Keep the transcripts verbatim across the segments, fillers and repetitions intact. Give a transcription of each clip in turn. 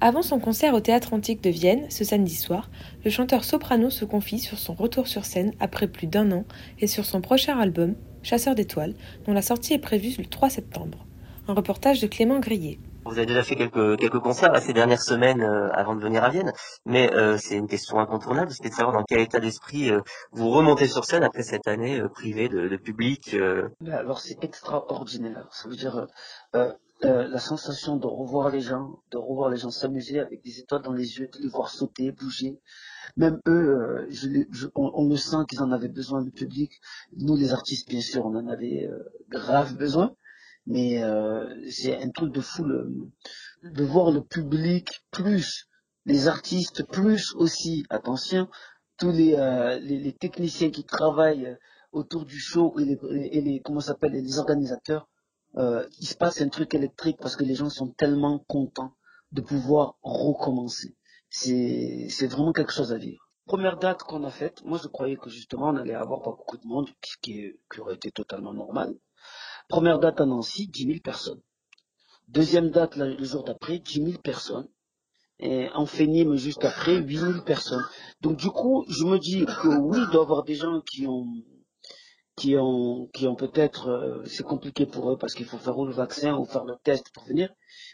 Avant son concert au Théâtre Antique de Vienne, ce samedi soir, le chanteur Soprano se confie sur son retour sur scène après plus d'un an et sur son prochain album, Chasseur d'étoiles, dont la sortie est prévue le trois septembre. Un reportage de Clément Grillet. Vous avez déjà fait quelques, quelques concerts là, ces dernières semaines euh, avant de venir à Vienne, mais euh, c'est une question incontournable, c'était de savoir dans quel état d'esprit euh, vous remontez sur scène après cette année euh, privée de, de public. Euh... Alors c'est extraordinaire, ça veut dire... Euh, Euh, la sensation de revoir les gens, de revoir les gens s'amuser avec des étoiles dans les yeux, de les voir sauter, bouger. Même eux, euh, je les, je, on, on le sent qu'ils en avaient besoin, le public. Nous, les artistes, bien sûr, on en avait euh, grave besoin. Mais euh, c'est un truc de fou le, de voir le public plus, les artistes plus aussi. Attention, tous les, euh, les, les techniciens qui travaillent autour du show et les, et les comment ça s'appelle, les organisateurs. Euh, il se passe un truc électrique parce que les gens sont tellement contents de pouvoir recommencer. C'est, c'est vraiment quelque chose à vivre. Première date qu'on a faite, moi je croyais que justement on allait avoir pas beaucoup de monde, ce qui, est, qui aurait été totalement normal. Première date à Nancy, dix mille personnes. Deuxième date là, le jour d'après, dix mille personnes. Et en Fénim juste après, huit mille personnes. Donc du coup, je me dis que oui, il doit y avoir des gens qui ont... qui ont, qui ont peut-être, euh, c'est compliqué pour eux parce qu'il faut faire ou le vaccin ou faire le test pour venir,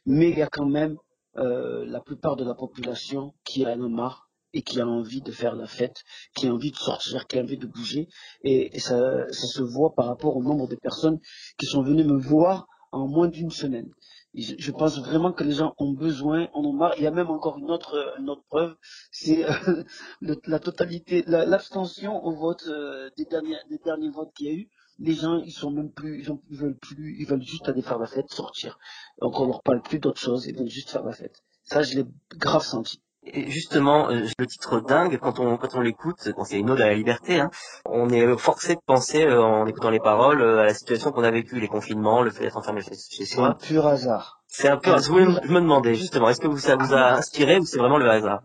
mais il y a quand même euh, la plupart de la population qui en a marre et qui a envie de faire la fête, qui a envie de sortir, qui a envie de bouger, et, et ça, ça se voit par rapport au nombre de personnes qui sont venues me voir en moins d'une semaine. Je, je pense vraiment que les gens ont besoin, en ont marre. Il y a même encore une autre, une autre preuve, c'est euh, le, la totalité, la, l'abstention au vote euh, des derniers, des derniers votes qu'il y a eu. Les gens, ils sont même plus, ils, ont, ils veulent plus, ils veulent juste aller faire la fête, sortir. Donc on leur parle plus d'autre chose, ils veulent juste faire la fête. Ça, je l'ai grave senti. Et justement, euh, le titre dingue, quand on quand on l'écoute, bon, c'est une ode à la liberté, hein, on est forcé de penser, euh, en écoutant les paroles, euh, à la situation qu'on a vécue, les confinements, le fait d'être enfermé chez, chez soi. C'est un pur hasard. C'est un pur hasard. Je me demandais justement, est-ce que vous, ça vous a inspiré ou c'est vraiment le hasard?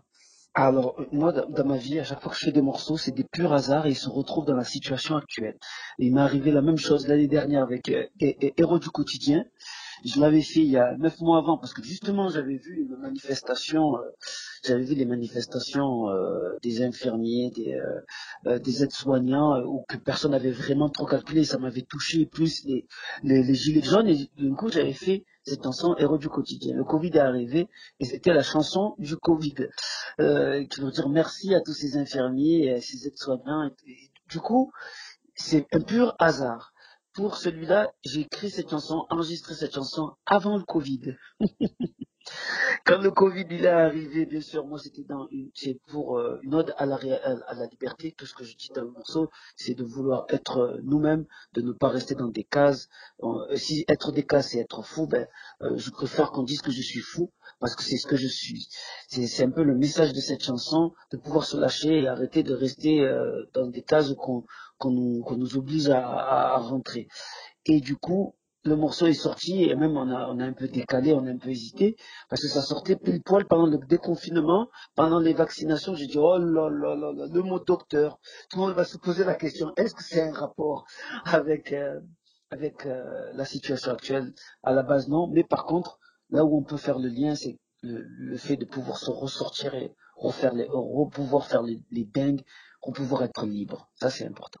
Alors, moi, dans ma vie, à chaque fois que je fais des morceaux, c'est des purs hasards et ils se retrouvent dans la situation actuelle. Et il m'est arrivé la même chose l'année dernière avec euh, Héros du quotidien. Je l'avais fait il y a neuf mois avant parce que justement j'avais vu une manifestation, euh, j'avais vu les manifestations euh, des infirmiers, des, euh, des aides-soignants euh, où que personne n'avait vraiment trop calculé, ça m'avait touché plus les, les, les gilets jaunes et du coup j'avais fait cette chanson Héros du quotidien. Le Covid est arrivé et c'était la chanson du Covid euh, qui veut dire merci à tous ces infirmiers et à ces aides-soignants et, et, du coup c'est un pur hasard. Pour celui-là, j'ai écrit cette chanson, enregistré cette chanson avant le Covid. Quand le Covid il est arrivé, bien sûr, moi c'était dans une, c'est pour euh, une ode à la, à la liberté. Tout ce que je dis dans le morceau, c'est de vouloir être nous-mêmes, de ne pas rester dans des cases. Euh, si être des cases, c'est être fou, ben euh, je préfère qu'on dise que je suis fou parce que c'est ce que je suis. C'est, c'est un peu le message de cette chanson, de pouvoir se lâcher et arrêter de rester euh, dans des cases qu'on, qu'on nous, qu'on nous oblige à, à, à rentrer. Et du coup, le morceau est sorti et même on a, on a un peu décalé, on a un peu hésité parce que ça sortait pile poil pendant le déconfinement, pendant les vaccinations. J'ai dit oh là là là là, le mot docteur. Tout le monde va se poser la question, est-ce que c'est un rapport avec euh, avec euh, la situation actuelle? À la base non, mais par contre là où on peut faire le lien, c'est le, le fait de pouvoir se ressortir et refaire les, pouvoir faire les, les dingues, pouvoir être libre. Ça c'est important.